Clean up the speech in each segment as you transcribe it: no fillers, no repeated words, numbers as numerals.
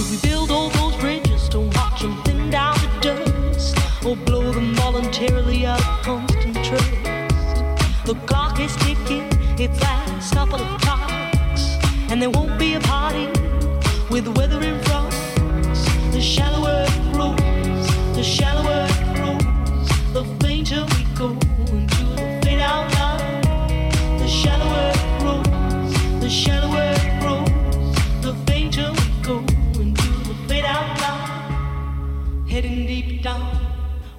If we build all those bridges to watch them thin down to dust, or blow them voluntarily out of constant trust, the clock is ticking, its last couple of clocks, and there won't be a party with the weather in front. The shallower it grows, the shallower it grows, the fainter we go into the fade out line. The shallower it grows, the shallower it grows, the fainter we go into the fade out line. Heading deep down,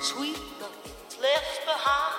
sweet nothing's left behind.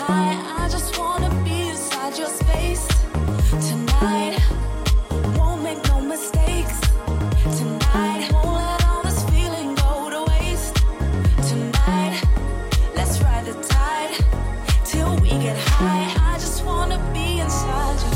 I just wanna be inside you.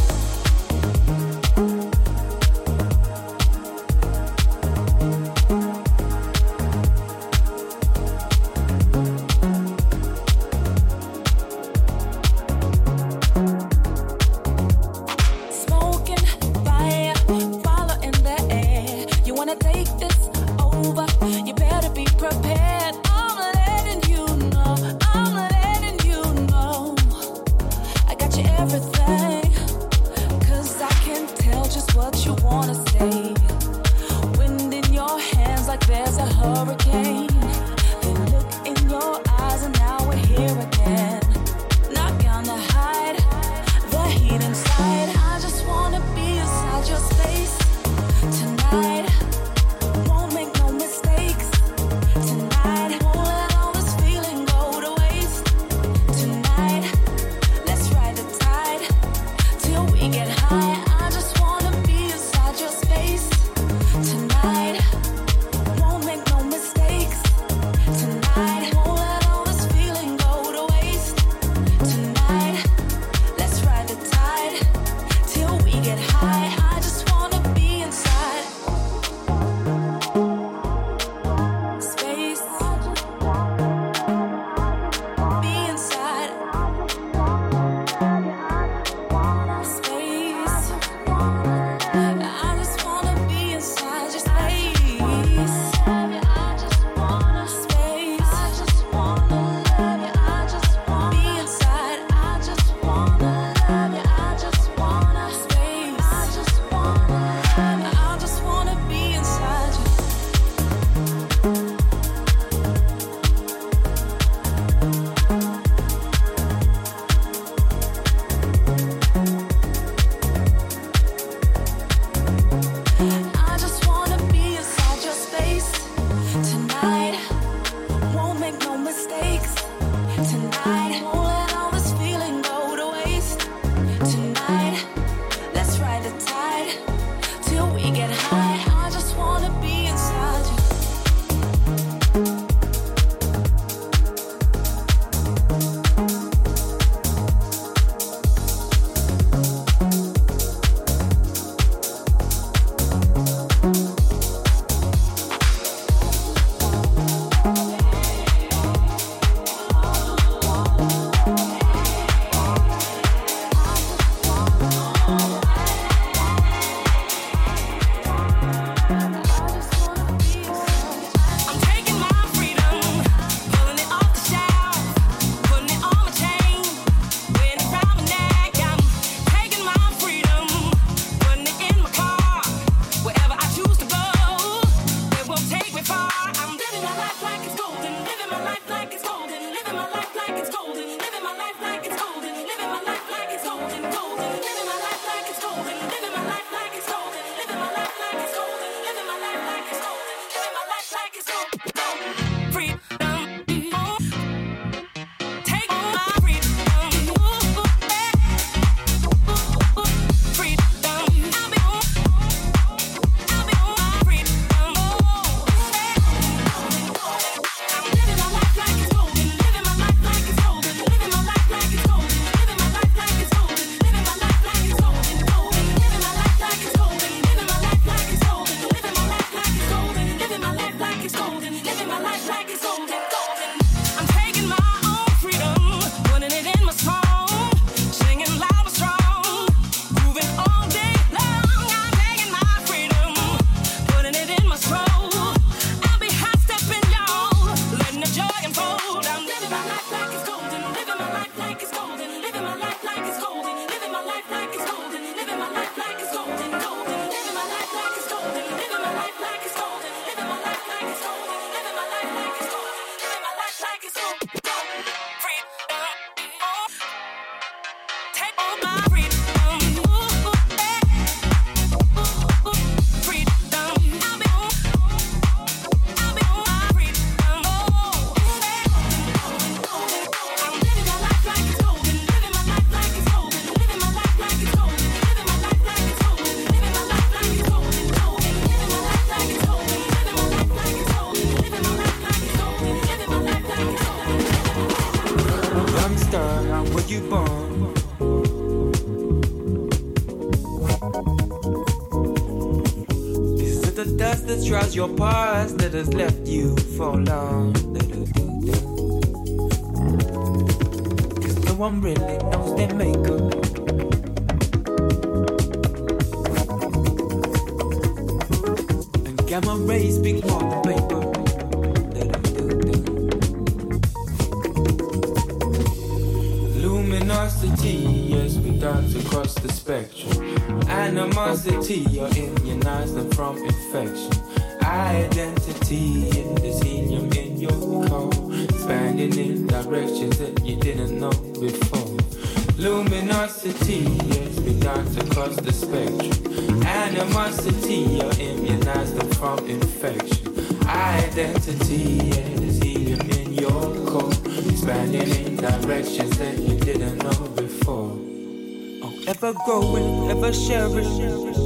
Your past that has left you for long. Cause no one really knows their makeup. And gamma rays speak more than paper. Luminosity, yes, we dance across the spectrum. Animosity, you're immunized and from infection. Identity in the helium in your core, expanding in directions that you didn't know before. Luminosity, yes, we dance across the spectrum. Animosity, you're immunized and from infection. Identity in the helium in your core, expanding in directions that you didn't know before. Oh, ever growing, ever sharing.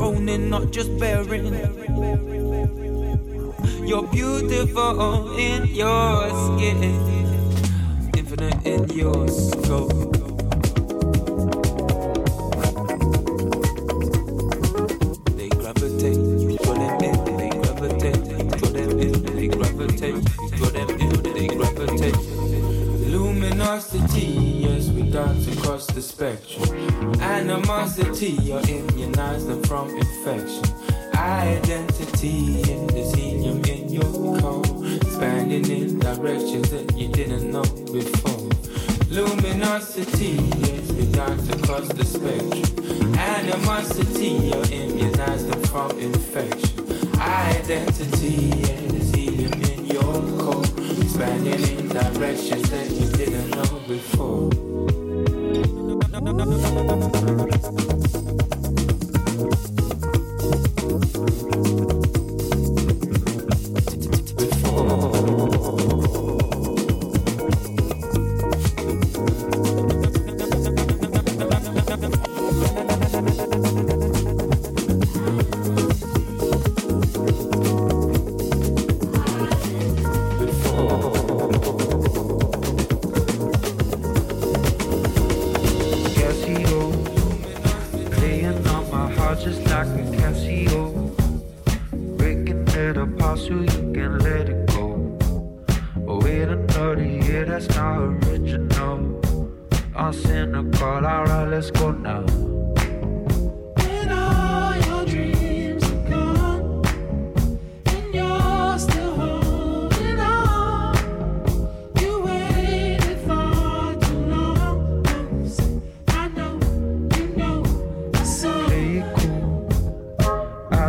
Owning, not just bearing. You're beautiful in your skin, infinite in your scope. They gravitate, you draw them in. They gravitate, you draw them in. They gravitate, you draw them in. They gravitate. Luminosity, yes, we dance across the spectrum. Animosity, you're immunized and from infection. Identity in the helium in your core, expanding in directions that you didn't know before. Luminosity, yes, we dance across the spectrum. Animosity, you're immunized and from infection. Identity in the helium in your core, expanding in directions that you didn't know before.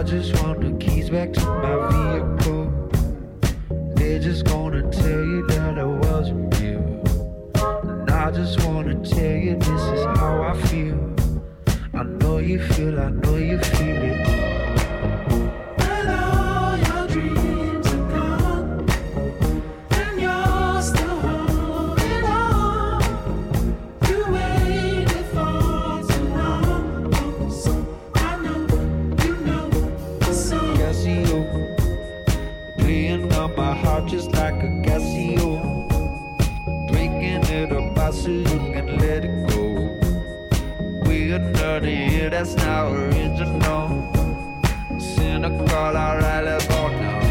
just want the keys back to my vehicle. They're just gonna tell you that I wasn't real. And I just wanna tell you this is how I feel. I know you feel, I know you feel it. Just like a Casio, drinking it up, I so you can let it go. We're dirty, yeah, that's not original. Cynical, I rally about now.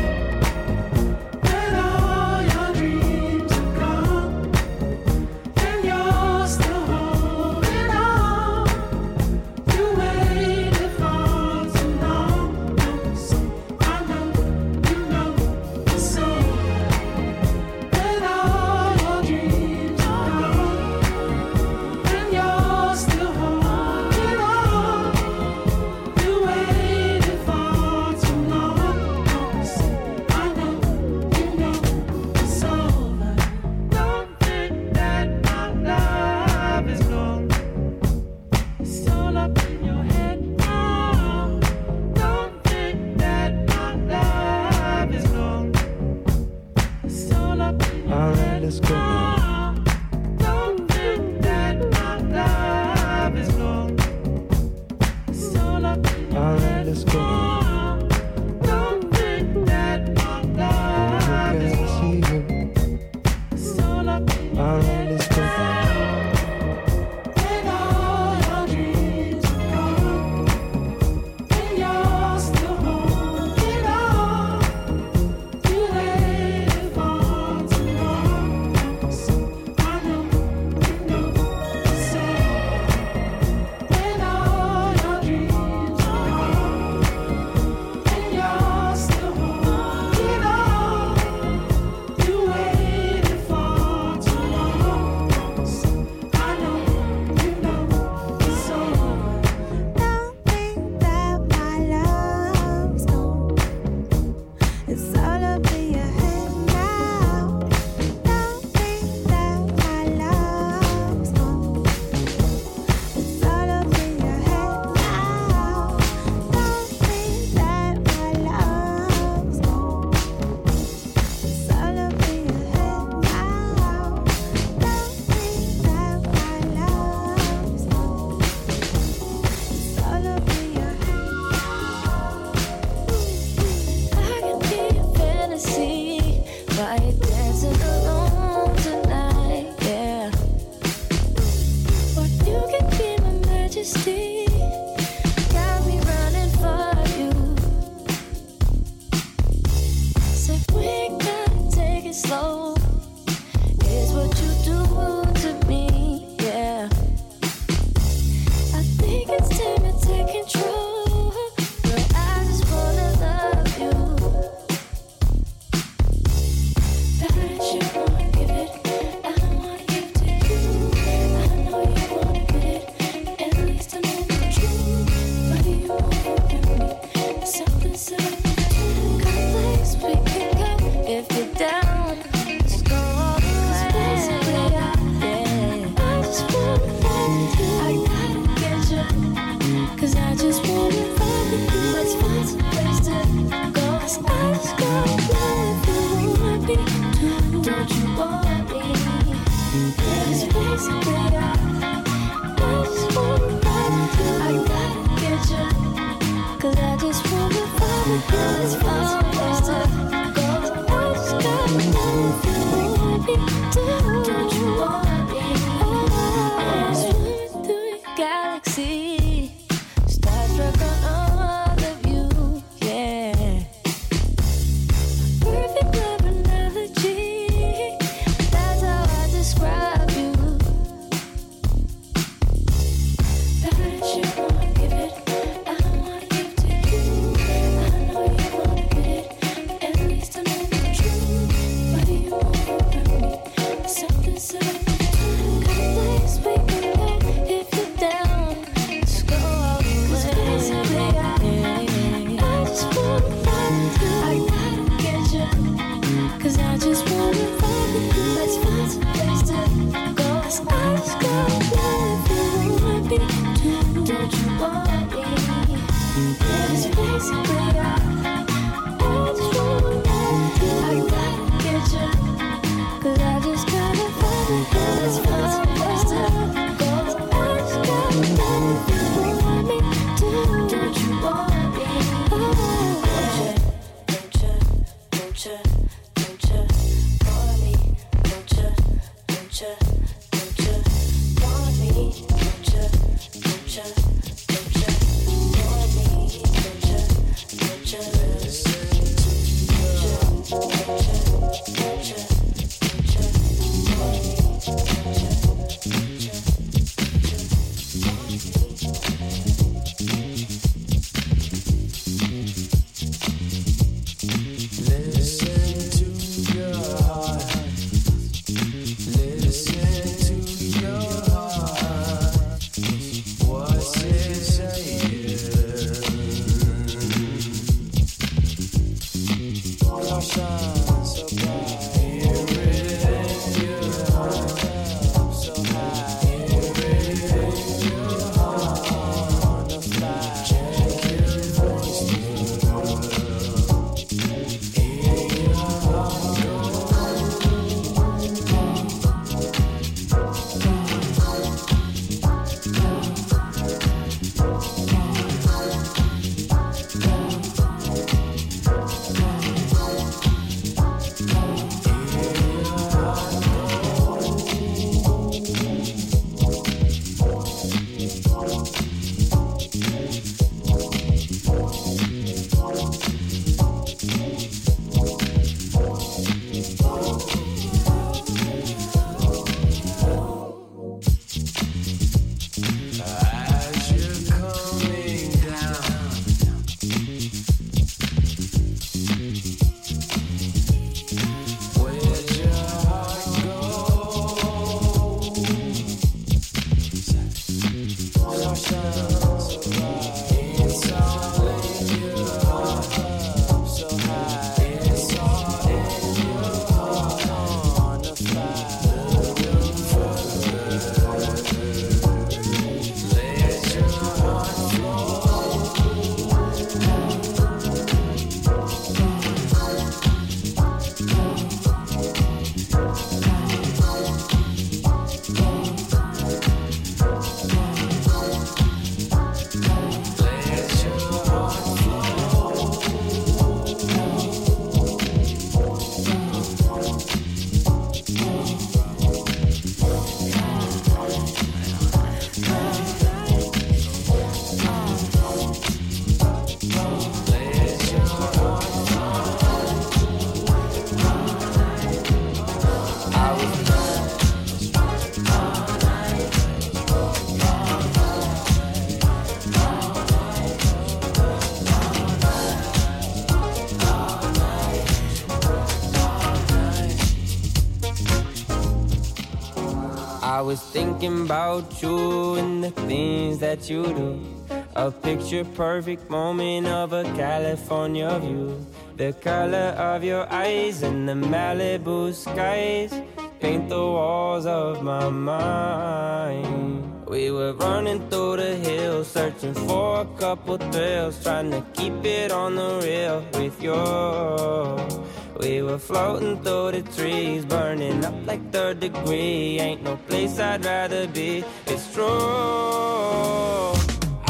I was thinking about you and the things that you do. A picture perfect moment of a California view. The color of your eyes and the Malibu skies paint the walls of my mind. We were running through the hills, searching for a couple thrills, trying to keep it on the real with you. We were floating through the trees, burning up like third degree. Ain't no place I'd rather be, it's true.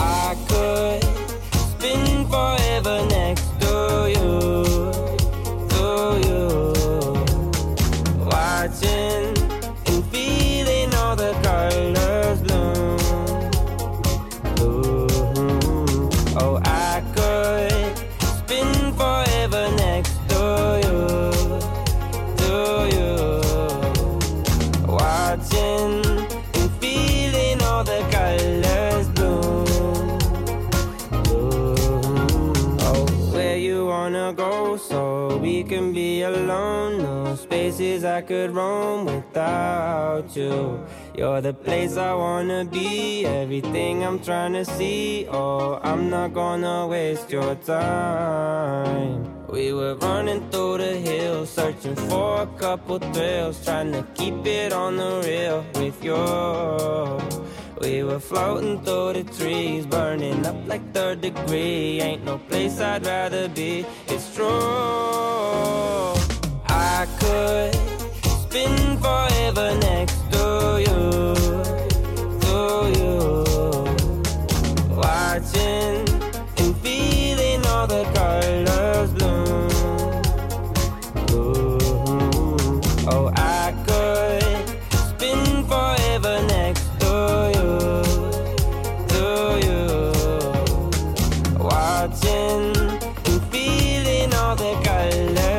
I could spend forever next to you, watching and feeling all the colors bloom, bloom. Oh, I could spend forever next to you. And feeling all the colors bloom, bloom. Oh, where you wanna go so we can be alone? No spaces I could roam without you. You're the place I wanna be, everything I'm trying to see. Oh, I'm not gonna waste your time. We were running through the hills, searching for a couple thrills, trying to keep it on the real with you. We were floating through the trees, burning up like third degree. Ain't no place I'd rather be, it's true. I could spend forever next to you, watching and feeling all the colors bloom, bloom. Oh, I could spend forever next to you, watching and feeling all the colors bloom, bloom.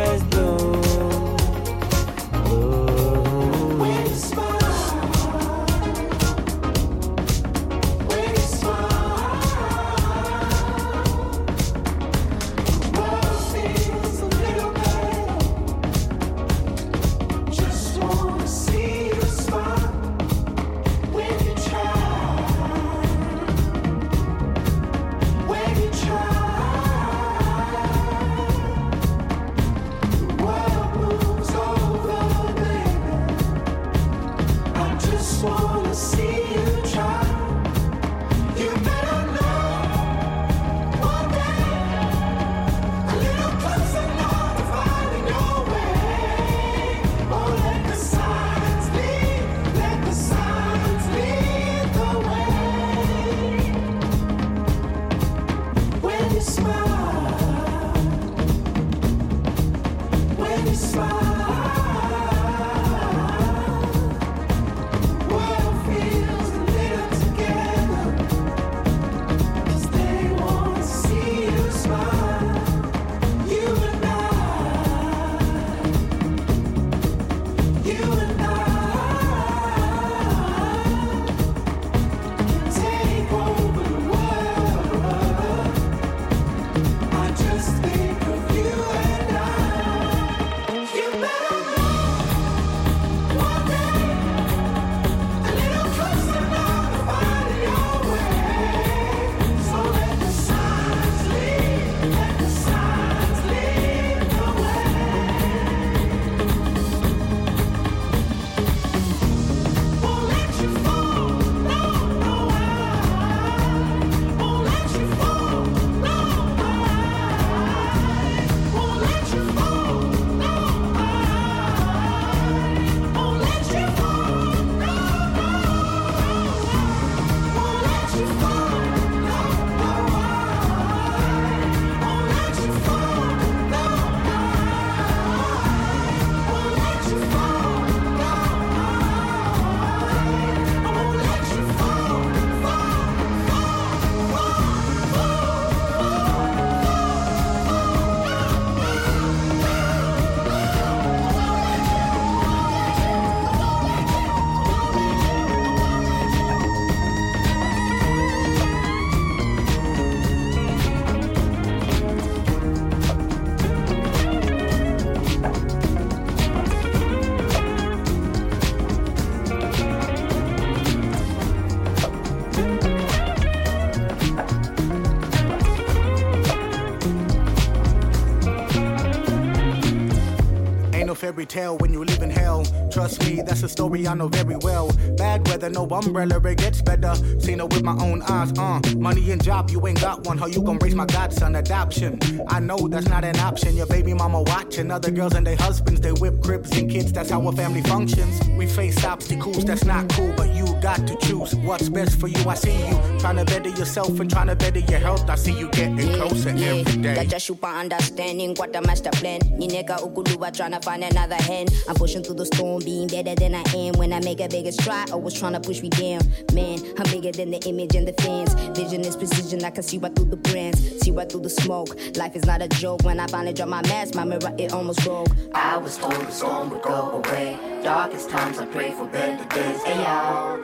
Fairy tale when you live in hell. Trust me, that's a story I know very well. Bad weather, no umbrella, it gets better. Seen it with my own eyes, Money and job, you ain't got one. How you gon' raise my godson? Adoption, I know that's not an option. Your baby mama watching other girls and their husbands. They whip cribs and kids, that's how a family functions. We face obstacles, that's not cool, but you got to choose what's best for you. I see you trying to better yourself and trying to better your health. I see you getting closer every day. That's just super understanding what the master plan. Ni nigga ukuluwa trying to find another hand. I'm pushing through the storm, being better than I am. When I make a bigger stride, always trying to push me down. Man, I'm bigger than the image and the fans. Vision is precision, I can see right through the brands, see right through the smoke. Life is not a joke. When I finally drop my mask, my mirror, it almost broke. I was told the storm would go away. Darkest times, I pray for better days. Ayo,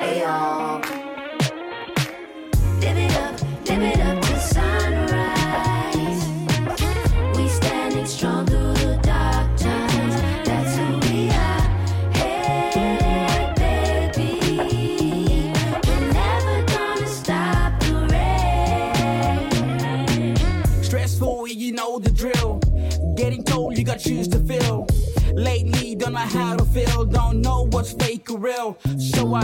ayo. Dim it up till sunrise. We standing strong through the dark times. That's who we are. Hey, baby, we're never gonna stop the rain. Stressful, you know the drill. Getting told you got shoes to fill. Lately, don't know how to feel, don't know what's fake or real. So I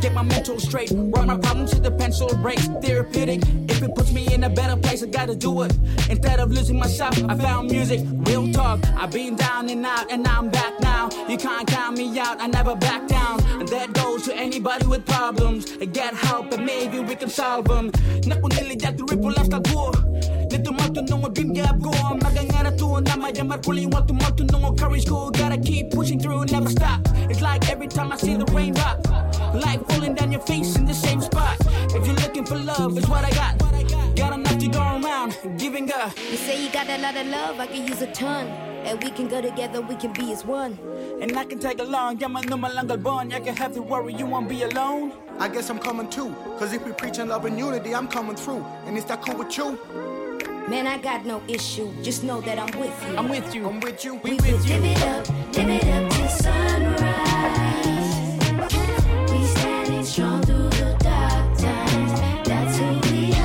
get my mental straight, write my problems to the pencil breaks. Therapeutic, if it puts me in a better place, I gotta do it. Instead of losing myself, I found music. Real talk, I've been down and out, and I'm back now. You can't count me out, I never back down. And that goes to anybody with problems. Get help and maybe we can solve them. Nakunili jatu ripple after go. Nito matu nungo dream gap go. Magangara tu na majamar pulling watu matu nungo courage go. Gotta keep pushing through, never stop. It's like every time I see the rain rock, like falling down your face in the same spot. If you're looking for love, it's what I got. Got enough to go around, giving up. You say you got a lot of love, I can use a ton. And we can go together, we can be as one. And I can tag along, yeah, man, no malangal bond. I can have to worry, you won't be alone. I guess I'm coming too, cause if we preachin' love and unity, I'm coming through. And is that cool with you? Man, I got no issue, just know that I'm with you. I'm with you, I'm with you, we with you. Live it up till sunrise. We standing strong through the dark times. That's who we are.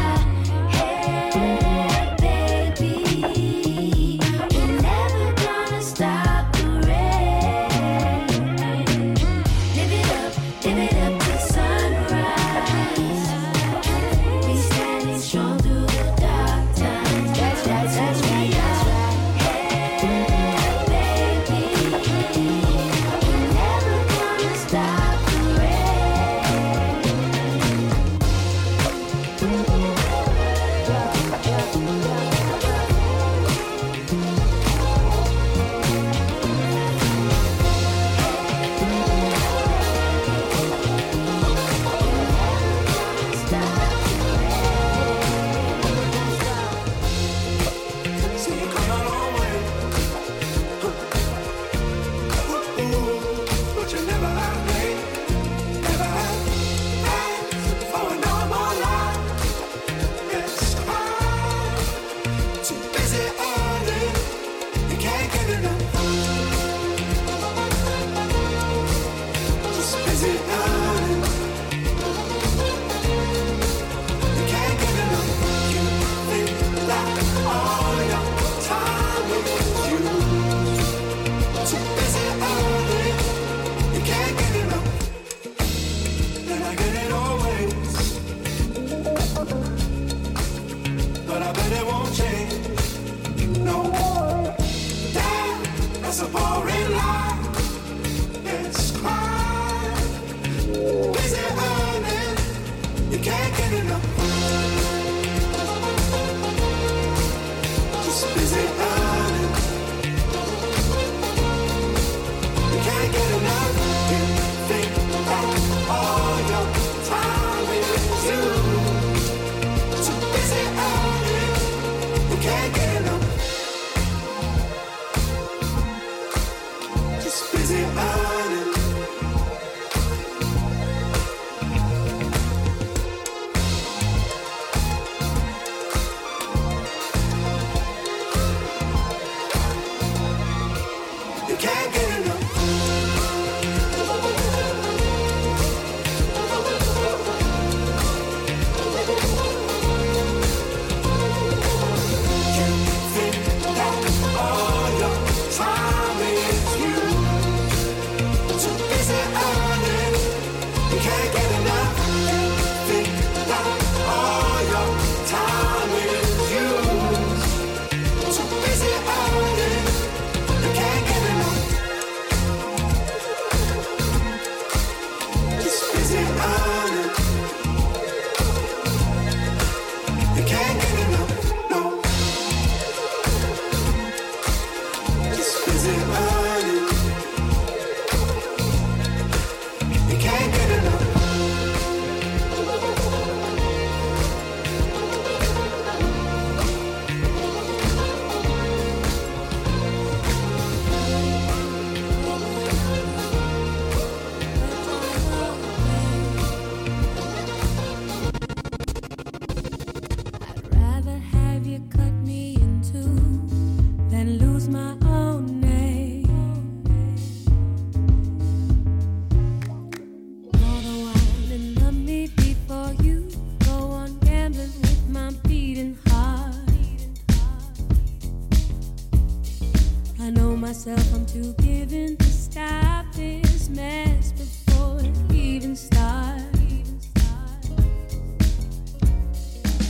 myself I'm too given to stop this mess before it even starts.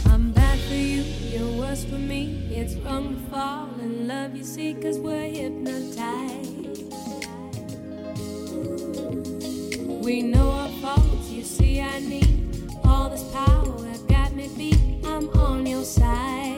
I'm bad for you, you're worse for me. It's wrong to fall in love, you see, cause we're hypnotized. We know our faults, you see, I need all this power that got me beat. I'm on your side.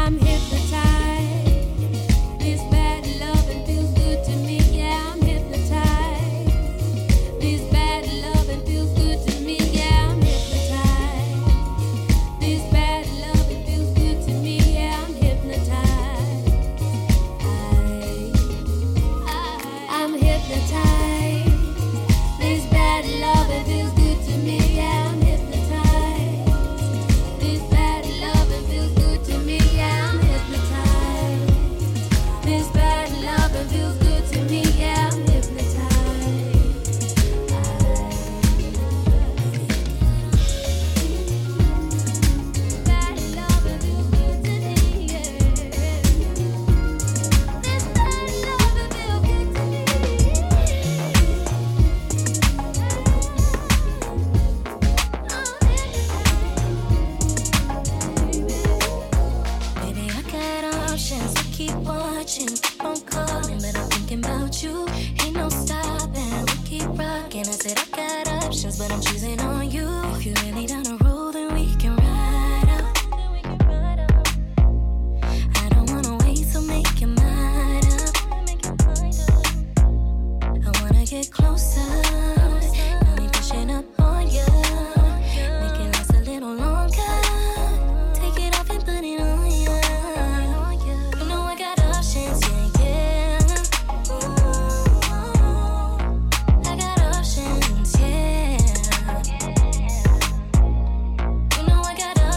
I'm hypnotized. This bad love, it feels good to me. Yeah, I'm hypnotized. This bad love, it feels good to me. Yeah, I'm hypnotized. This bad love, it feels good to me. Yeah, I'm hypnotized. You force effects, the weather in my sky.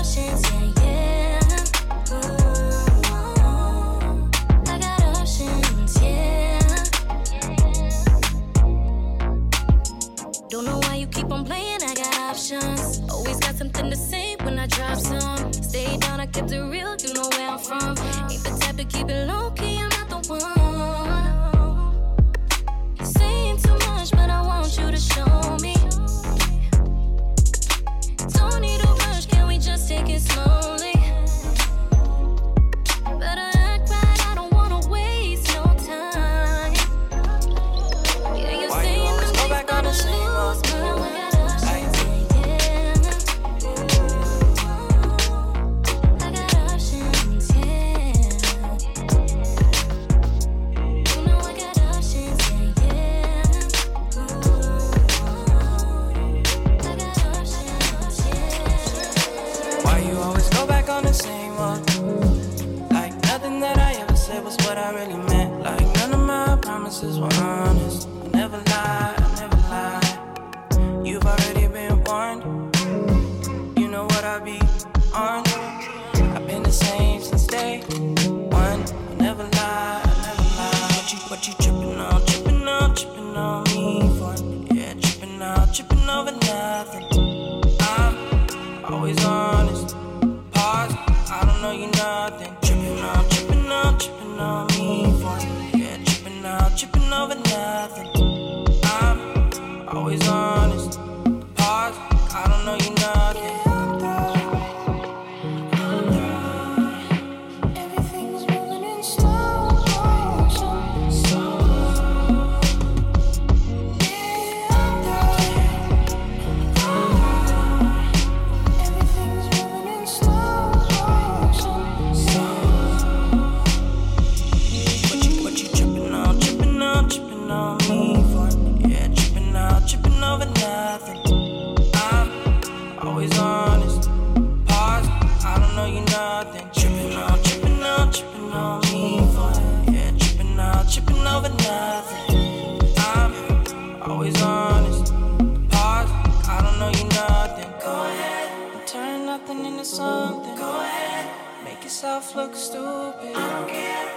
something. Go ahead. Make yourself look stupid. I don't care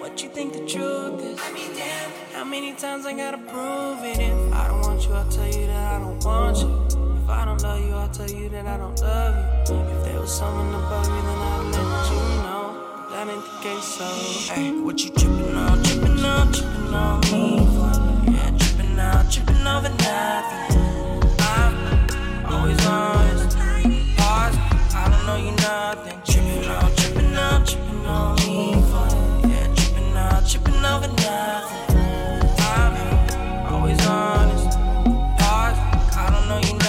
what you think the truth is. I mean, damn. How many times I gotta prove it? If I don't want you, I'll tell you that I don't want you. If I don't love you, I'll tell you that I don't love you. If there was someone above me, then I'll let you know. That ain't the case, so hey, what you trippin' on? Trippin' on, trippin' on me for? Yeah, trippin' out, trippin' over nothing. I'm always honest. I don't know you nothing. Trippin' on, trippin' on, trippin' on me for? Yeah, trippin' out, trippin' over nothing. I'm always honest. I don't know you nothing.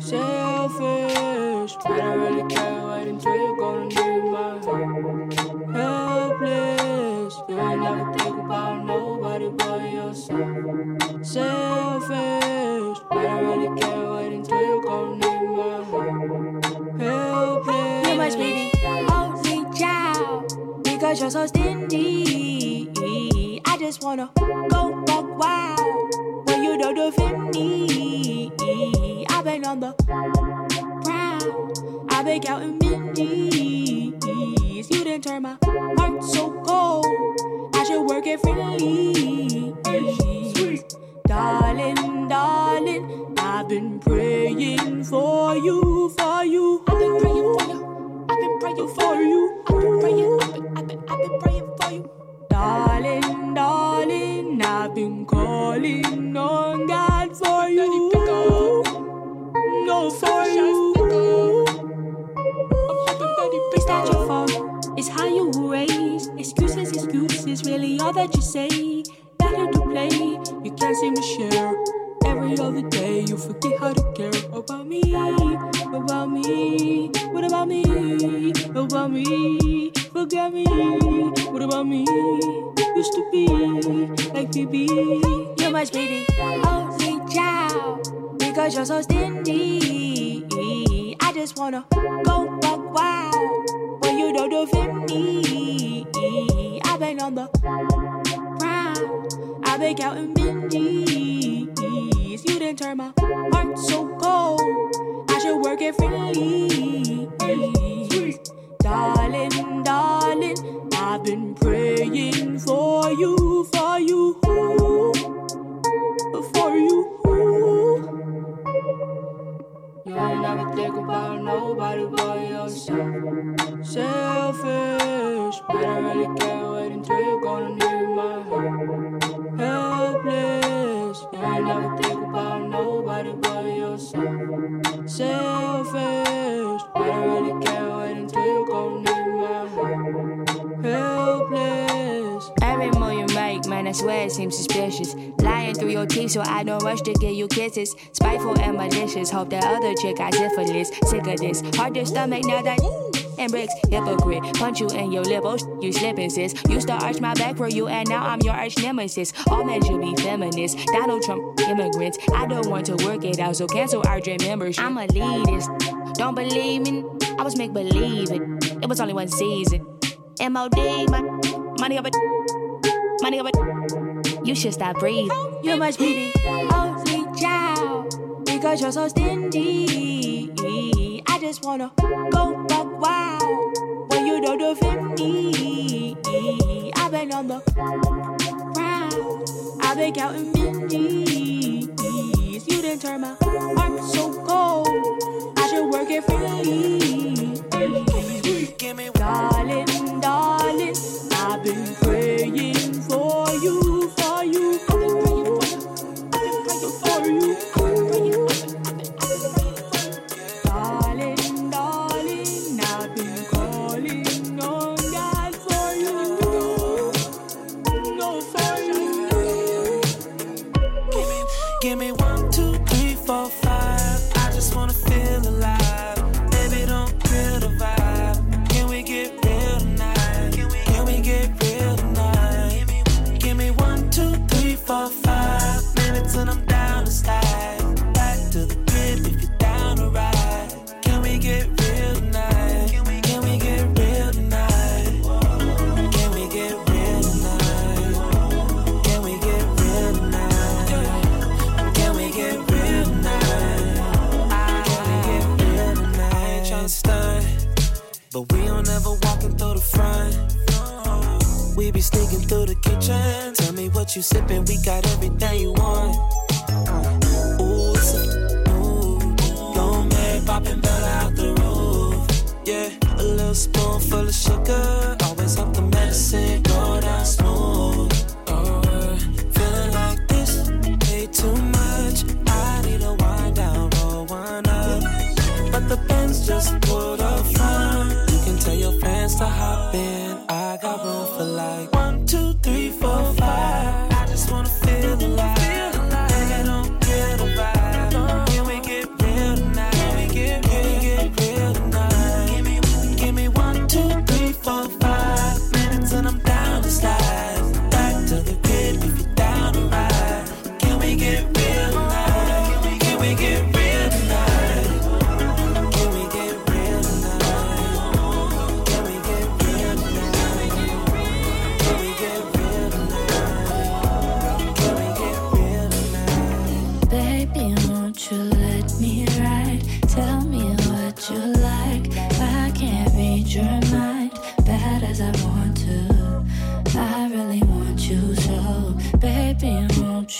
Selfish, but I really can't wait until you're gonna leave my heart. Helpless, you ain't never think about nobody but yourself. Selfish, but I really can't wait until you're gonna leave my heart. Helpless. You must be the only child, because you're so stingy. I just wanna go walk wild when you don't defend me. I've been on the prowl, I've been counting minties. You done turn my heart so cold, I should work it freely. Darling, darling, I've been praying for you, for you. I've been praying for you, I've been praying for you. I've been praying, I've been praying for you. Darling, darling, I've been calling on God for you. No, for you. It's not your fault, it's how you were raised. Excuses, excuses, really all that you say. Better to play, you can't seem to share. Every other day you forget how to care about me, about me. What about me, about me? Forget me, what about me? Used to be like BB. You're my sweetie, only child, because you're so stingy. I just wanna go walk wild when you don't defend me. I've been on the prowl, I've been counting minties. You done turn my heart so cold, I should work it freely. Darling, darling, I've been praying for you, for you, for you. You ain't never think about nobody but yourself. Selfish, but I really can't wait until you're gonna leave my heart. Helpless, you ain't never think about nobody but yourself. Selfish, but I really can't wait until you're gonna leave my heart. Helpless. Every move you make, man, I swear it seems suspicious. Lying through your teeth so I don't rush to give you kisses. Spiteful and malicious, hope that other chick got syphilis. Sick of this, hard to stomach now that and bricks, hypocrite. Punch you in your lip, oh you slippin' sis. Used to arch my back for you and now I'm your arch nemesis. All men should be feminists, Donald Trump immigrants. I don't want to work it out, so cancel our gym membership. I'm a elitist, don't believe me, I was make believe it. It was only one season. M.O.D. Money of it, money of it. You should stop breathing. You must be the only child, because you're so stingy. I just wanna go walk wild when you don't defend me. I've been on the prowl, I've been counting minties. You done turn my heart so cold, I should work it freely. Give me darling. Darling, I've been praying for you, for you. I've been praying for you, darling, darling. I've been calling on God for you, no for you. Give me 1, 2, 3, 4, 5. I just wanna. But we don't ever walking through the front. We be sneaking through the kitchen. Tell me what you sippin', we got everything you want. Ooh, it's a ooh. Long man poppin' Bella out the roof. Yeah, a little spoonful of sugar. Always help the medicine go down smooth. Oh, feeling like this, way too much. I need a wind down, roll one up. But the Benz just pulled up front. You can tell your friends to hop in. I got room for like 1, 2, 3, 4, 5. I just wanna feel the light. And I don't get the vibe. Can we get real tonight? Can we get real tonight? Give me 1, 2, 3, 4, 5 minutes and I'm down to slide.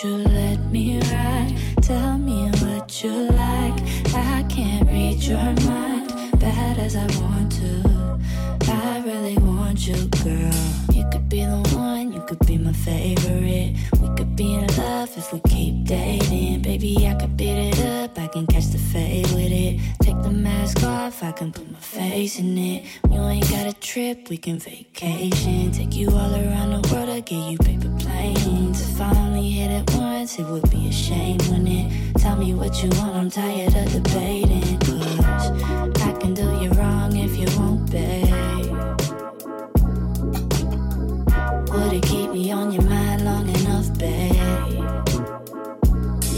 You let me ride, tell me what you like. I can't read your mind, bad as I want to. I really want you, girl. You could be the one, you could be my favorite. We could be in love if we keep dating. Baby, I could beat it up, I can catch the fade with it. Take the mask off, I can put my face in it. You ain't got a trip, we can vacation. Take you all around the world, I'll give you paper planes. If I only hit it once, it would be a shame, wouldn't it? Tell me what you want, I'm tired of debating. 'Cause I can do you wrong if you won't, babe. Would it keep me on your mind long enough, babe?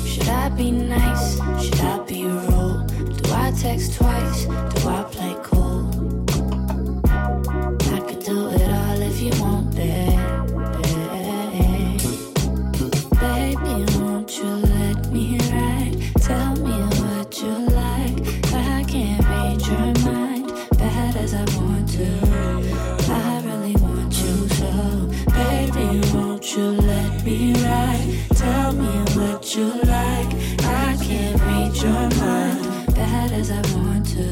Should I be nice? Should I be rude? Do I text twice? Do I play cool? I could do it all if you want, babe. Baby, won't you let me ride? Tell me what you like. I can't read your mind, bad as I want to. Won't you let me ride? Tell me what you like. I can't read your mind, bad as I want to.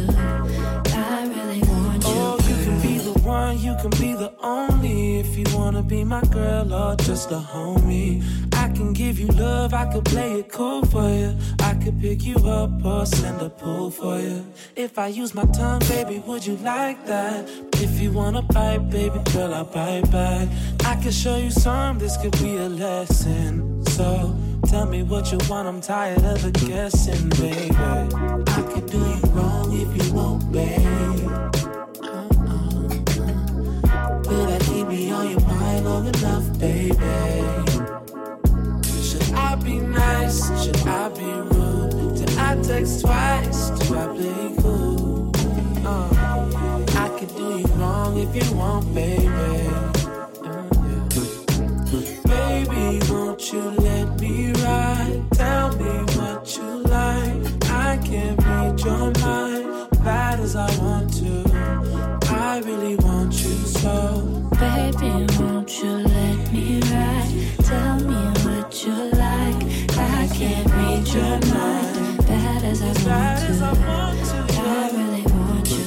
I really want you. Oh, you can be the one, you can be the only. If you wanna be my girl or just a homie, I can give you love, I could play it cool for you. I could pick you up or send a pool for you. If I use my tongue, baby, would you like that? If you wanna bite, baby girl, I'll bite back. I can show you some, this could be a lesson. So tell me what you want, I'm tired of the guessing, baby. I could do you wrong if you won't, babe. Will that keep me on your mind long enough, baby? Should I be nice? Should I be rude? Did I text twice? Do I play cool? I could do you wrong if you want, baby. Baby, won't you let me ride? Tell me what you like. I can't read your mind, bad as I want to. I really want you so. Baby, won't you let me ride? Tell me what you like. I can't read your mind, bad as I want to. I really want you.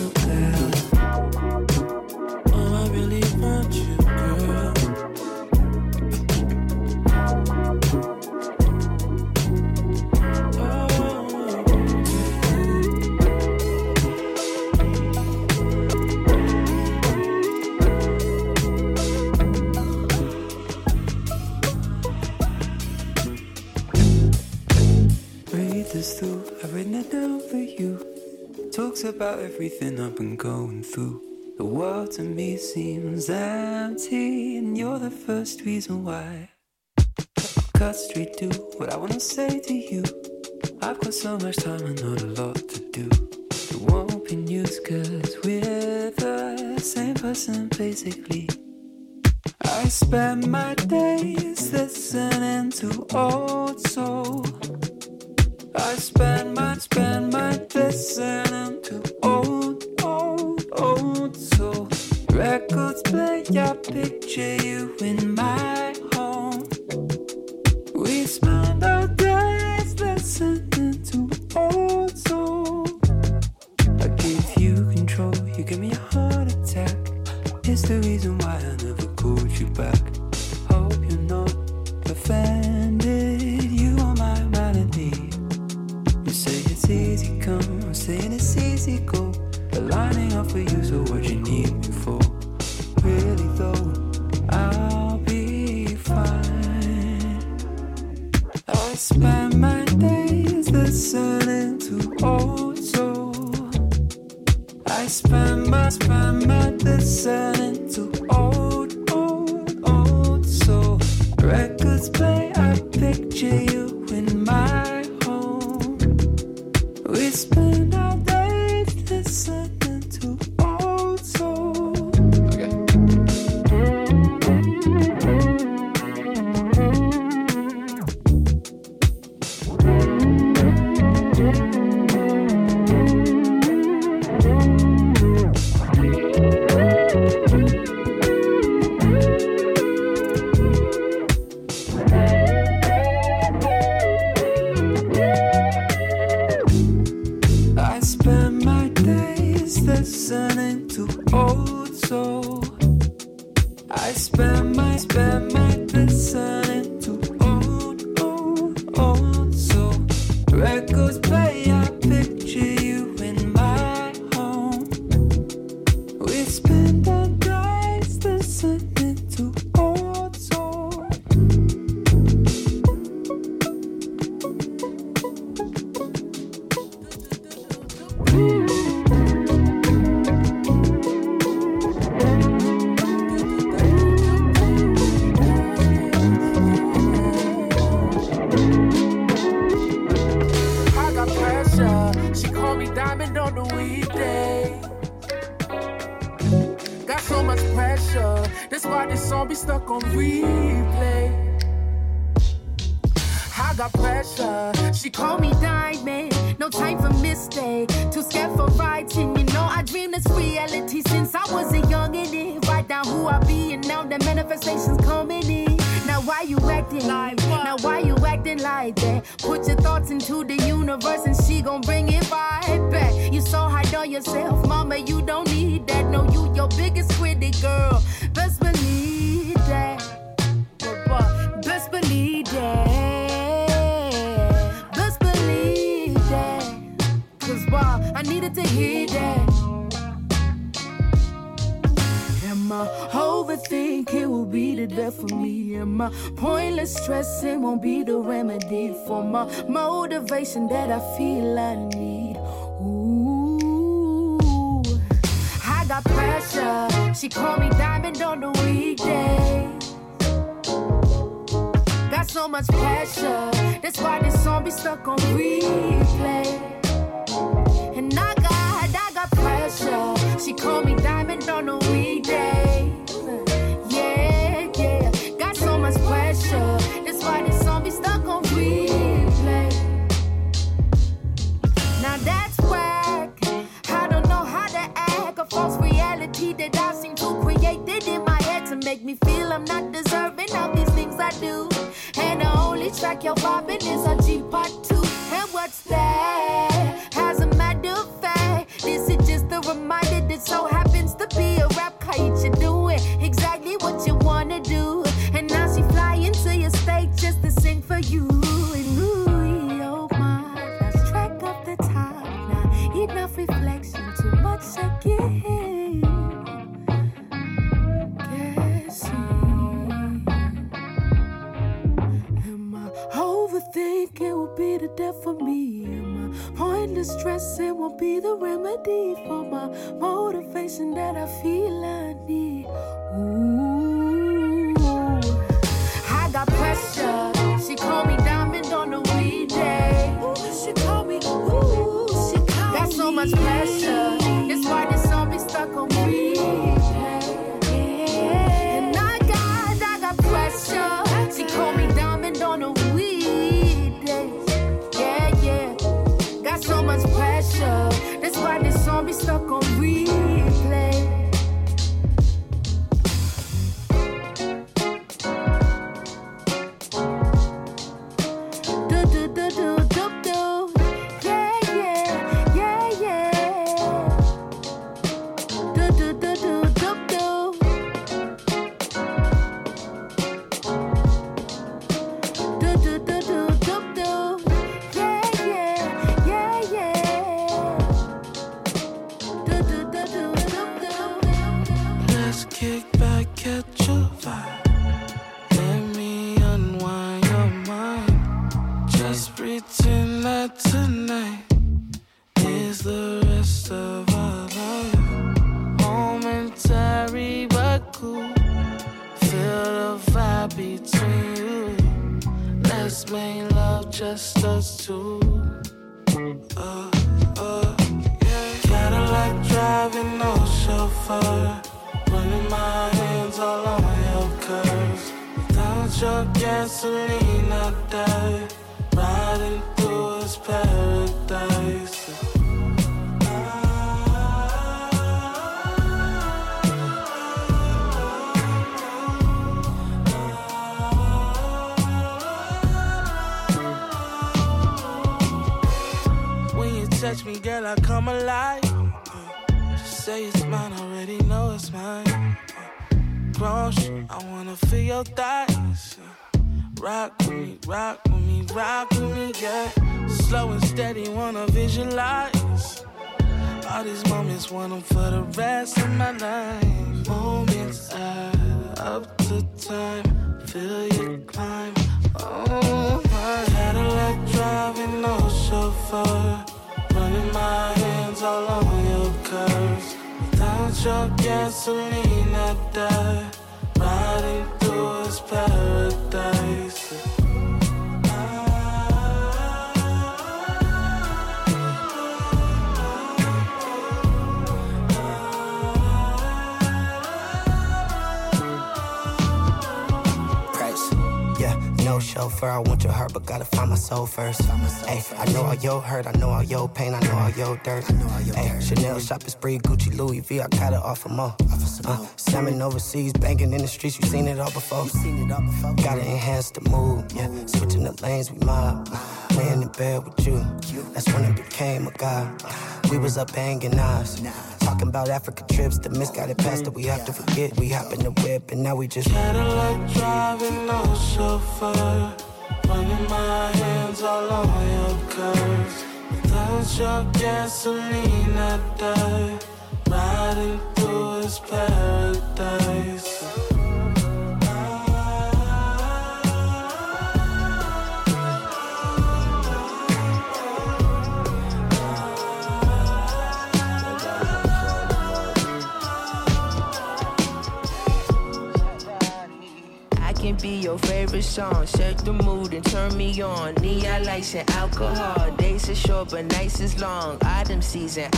Through, I written it down for you. Talks about everything I've been going through. The world to me seems empty, and you're the first reason why. Cut straight to what I wanna say to you. I've got so much time and not a lot to do. It won't be news 'cause we're the same person basically. I spend my days listening to old soul. I spend my listening to old I'm saying it's easy, go. But lining up for you, so what you need me for? Really though, I'll be fine. I spend my days listening to old soul. I spend my listening to old soul. Records play, I picture you in my home. We spend our days listening to old soul. Okay. Listening to old soul. I spend my listening to old soul. Records play, I picture you in my home. We spend our days listening to old soul. Stuck on replay. I got pressure. She called me diamond. No time for mistake. Too scared for writing. You know I dream this reality since I was a youngin'. Right now who I be, and now the manifestation's coming in. Now why you acting like? Now why you acting like that? Put your thoughts into the universe and she gon' bring it right back. You so hard on yourself, mama. You don't need that. No, you your biggest critic, girl. Best believe. Best believe that. Best believe that. Cause wow, I needed to hear that. Am I overthinking? It will be the death for me. Am I pointless stressing? Won't be the remedy for my motivation that I feel I need. Ooh, I got pressure. She called me diamond on the weekday. Got so much pressure, that's why this song be stuck on replay. And I got pressure. She called me diamond on a weekday. Yeah, yeah. Got so much pressure, that's why this song be stuck on replay. Now that's whack. I don't know how to act. A false reality that I seem to create did in my head to make me feel I'm not deserving of these things I do. And the only track you're bobbing is a G part 2. And what's that? As a matter of fact, this is just a reminder that so happens to be a rap kite. You're doing exactly what you wanna do. And now she flying to your state just to sing for you. And ooh, oh my, last track of the top. Now enough reflection, too much again. Think it will be the death for me. And my pointless stress, it won't be the remedy for my motivation that I feel I need. Ooh, I got pressure. She called me diamond on the weekday. Ooh, she called me. Ooh, she called me. Got so much pressure. That's why this song be stuck on me. And I got pressure. She called me diamond on the weekday. Pressure. That's why this song be stuck on replay. the rest of our life. Momentary but cool. Feel the vibe between you. Let's make love just us two. Yeah. Cadillac driving, no chauffeur. Running my hands all on your curves. Without your gasoline, I die. Riding through this paradise. Touch me, girl, I come alive. Just say it's mine, already know it's mine. Grown shit, I wanna feel your thighs. Rock with me, rock with me, rock with me, yeah. Slow and steady, wanna visualize. All these moments, want them for the rest of my life. Moments add up to time, feel you climb. Oh my, Cadillac driving, no chauffeur. Running my hands all on your curves. Without your gasoline, I die. Riding through this paradise. No chauffeur, I want your heart, but gotta find my soul first. Ay, I know all your hurt, I know all your pain, I know all your dirt. Ay, Chanel shopping spree, Gucci, Louis V, I got it off of Mo. Salmon overseas, banging in the streets, you seen it all before. Gotta enhance the mood, yeah. Switching the lanes, we mob. Laying in bed with you, that's when it became a god. We was up banging eyes, talking about Africa trips, the mist got it past that we have to forget. We hop in the whip and now we just Cadillac driving, no chauffeur. Running my hands all on your curves. Without your gasoline, I die. Riding through this paradise. Be your favorite song, set the mood and turn me on. Neon lights and alcohol, days are short but nights is long. Autumn season,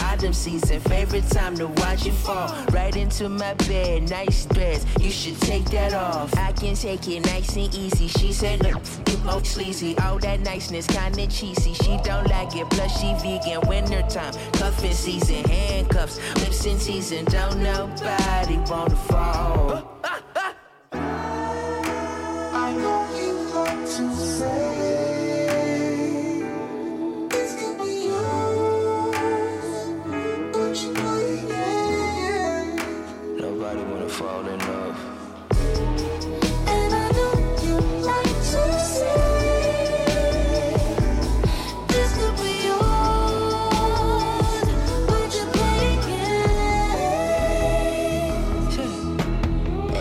favorite time to watch you fall. Right into my bed, nice dress, you should take that off. I can take it nice and easy, she said no, you look sleazy. All that niceness kinda cheesy, she don't like it, plus she vegan. Wintertime, cuffing season, handcuffs, lips in season. Don't nobody wanna fall. I know you want to say this could be yours, but you know you can't. Nobody wanna fall in love. And I know you like to say this could be yours, but you know you can't.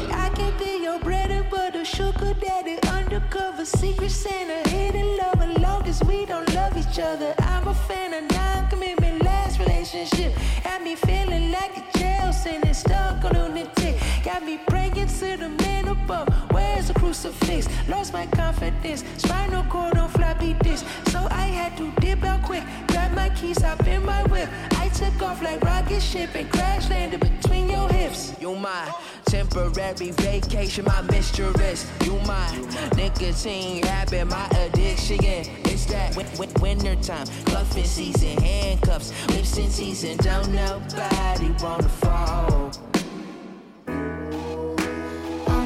And I can be your bread and butter, sugar daddy. Undercover secret Santa, hidden lover. Long as we don't love each other, I'm a fan of non-commitment last relationship. Had me feeling like a jail sentence, stuck on a lunatic. Got me praying to the man above. Where's the crucifix? Lost my confidence, spinal cord on floppy disk. So I had to dip out quick, grab my keys, hop in my whip. I took off like rocket ship and crash landed between your hips. You my temporary vacation, my mistress. You my nicotine habit, my addiction. It's that winter time, cuffing season, handcuffs, lips in season. Don't nobody wanna fall. I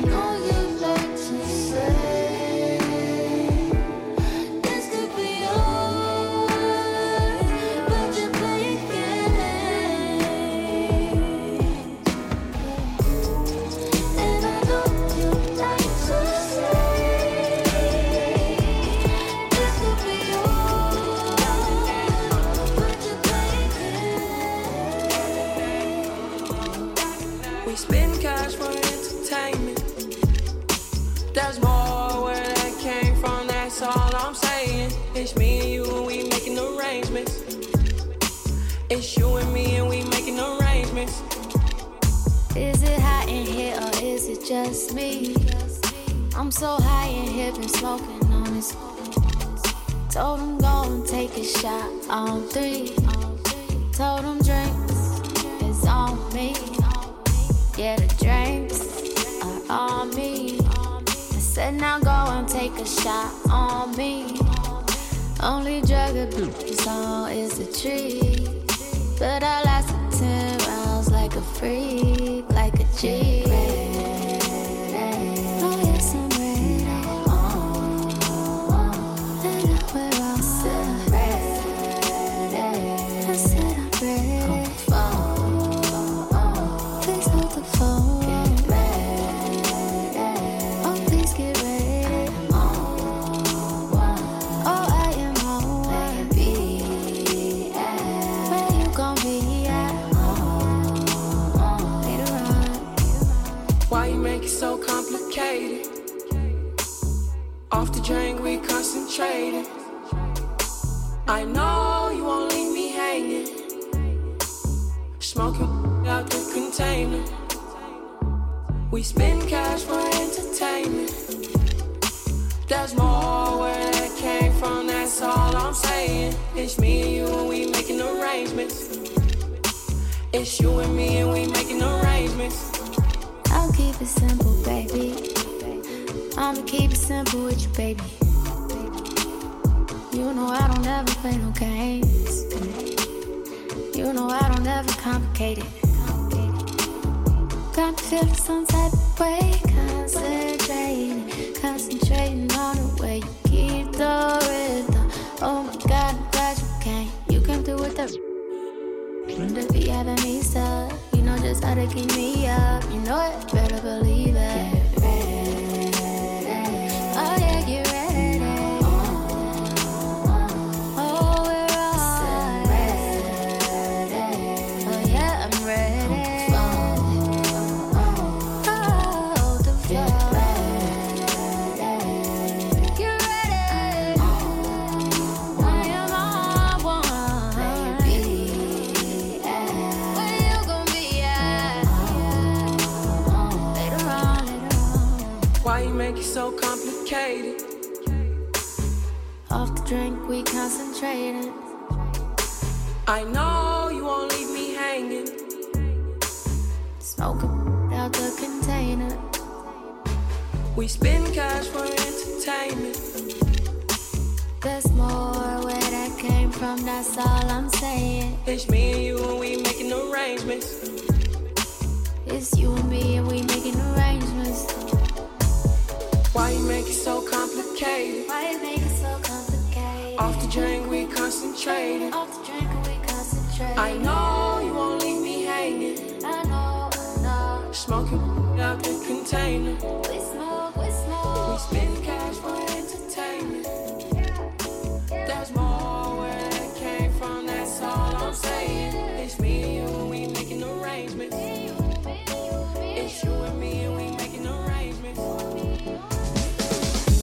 know you like to say. It's you and me and we making arrangements. Is it hot in here or is it just me? I'm so high in here, been smoking on this. Told him go and take a shot on three. Told him drinks is on me. Yeah, the drinks are on me. I said now go and take a shot on me. Only drug abuse on is the tree. But I lasted 10 rounds like a freak, like a G. Off the drink, we concentrated. I know you won't leave me hanging. Smoking out the container. We spend cash for entertainment. There's more where that came from, that's all I'm saying. It's me and you and we making arrangements. It's you and me and we making arrangements. I'll keep it simple, baby. I'ma keep it simple with you, baby. You know I don't ever play no games. You know I don't ever complicate it. Got me feeling some type of way. Concentrating on the way you keep the rhythm. Oh my God, I'm glad you came through with the. Wonder if you having me stuck. You know just how to keep me up. You know it, better believe it. So complicated. Off the drink, we concentrated. I know you won't leave me hanging. Smoking out the container. We spend cash for entertainment. There's more where that came from, that's all I'm saying. It's me and you and we making arrangements. It's you and me and we making arrangements. Why you make it so complicated? Why you make it so complicated? Off the drink, we concentrated. Off the drink, we concentrated. I know you won't leave me hanging. I know. Smoking out the container. We smoke. We spend cash for.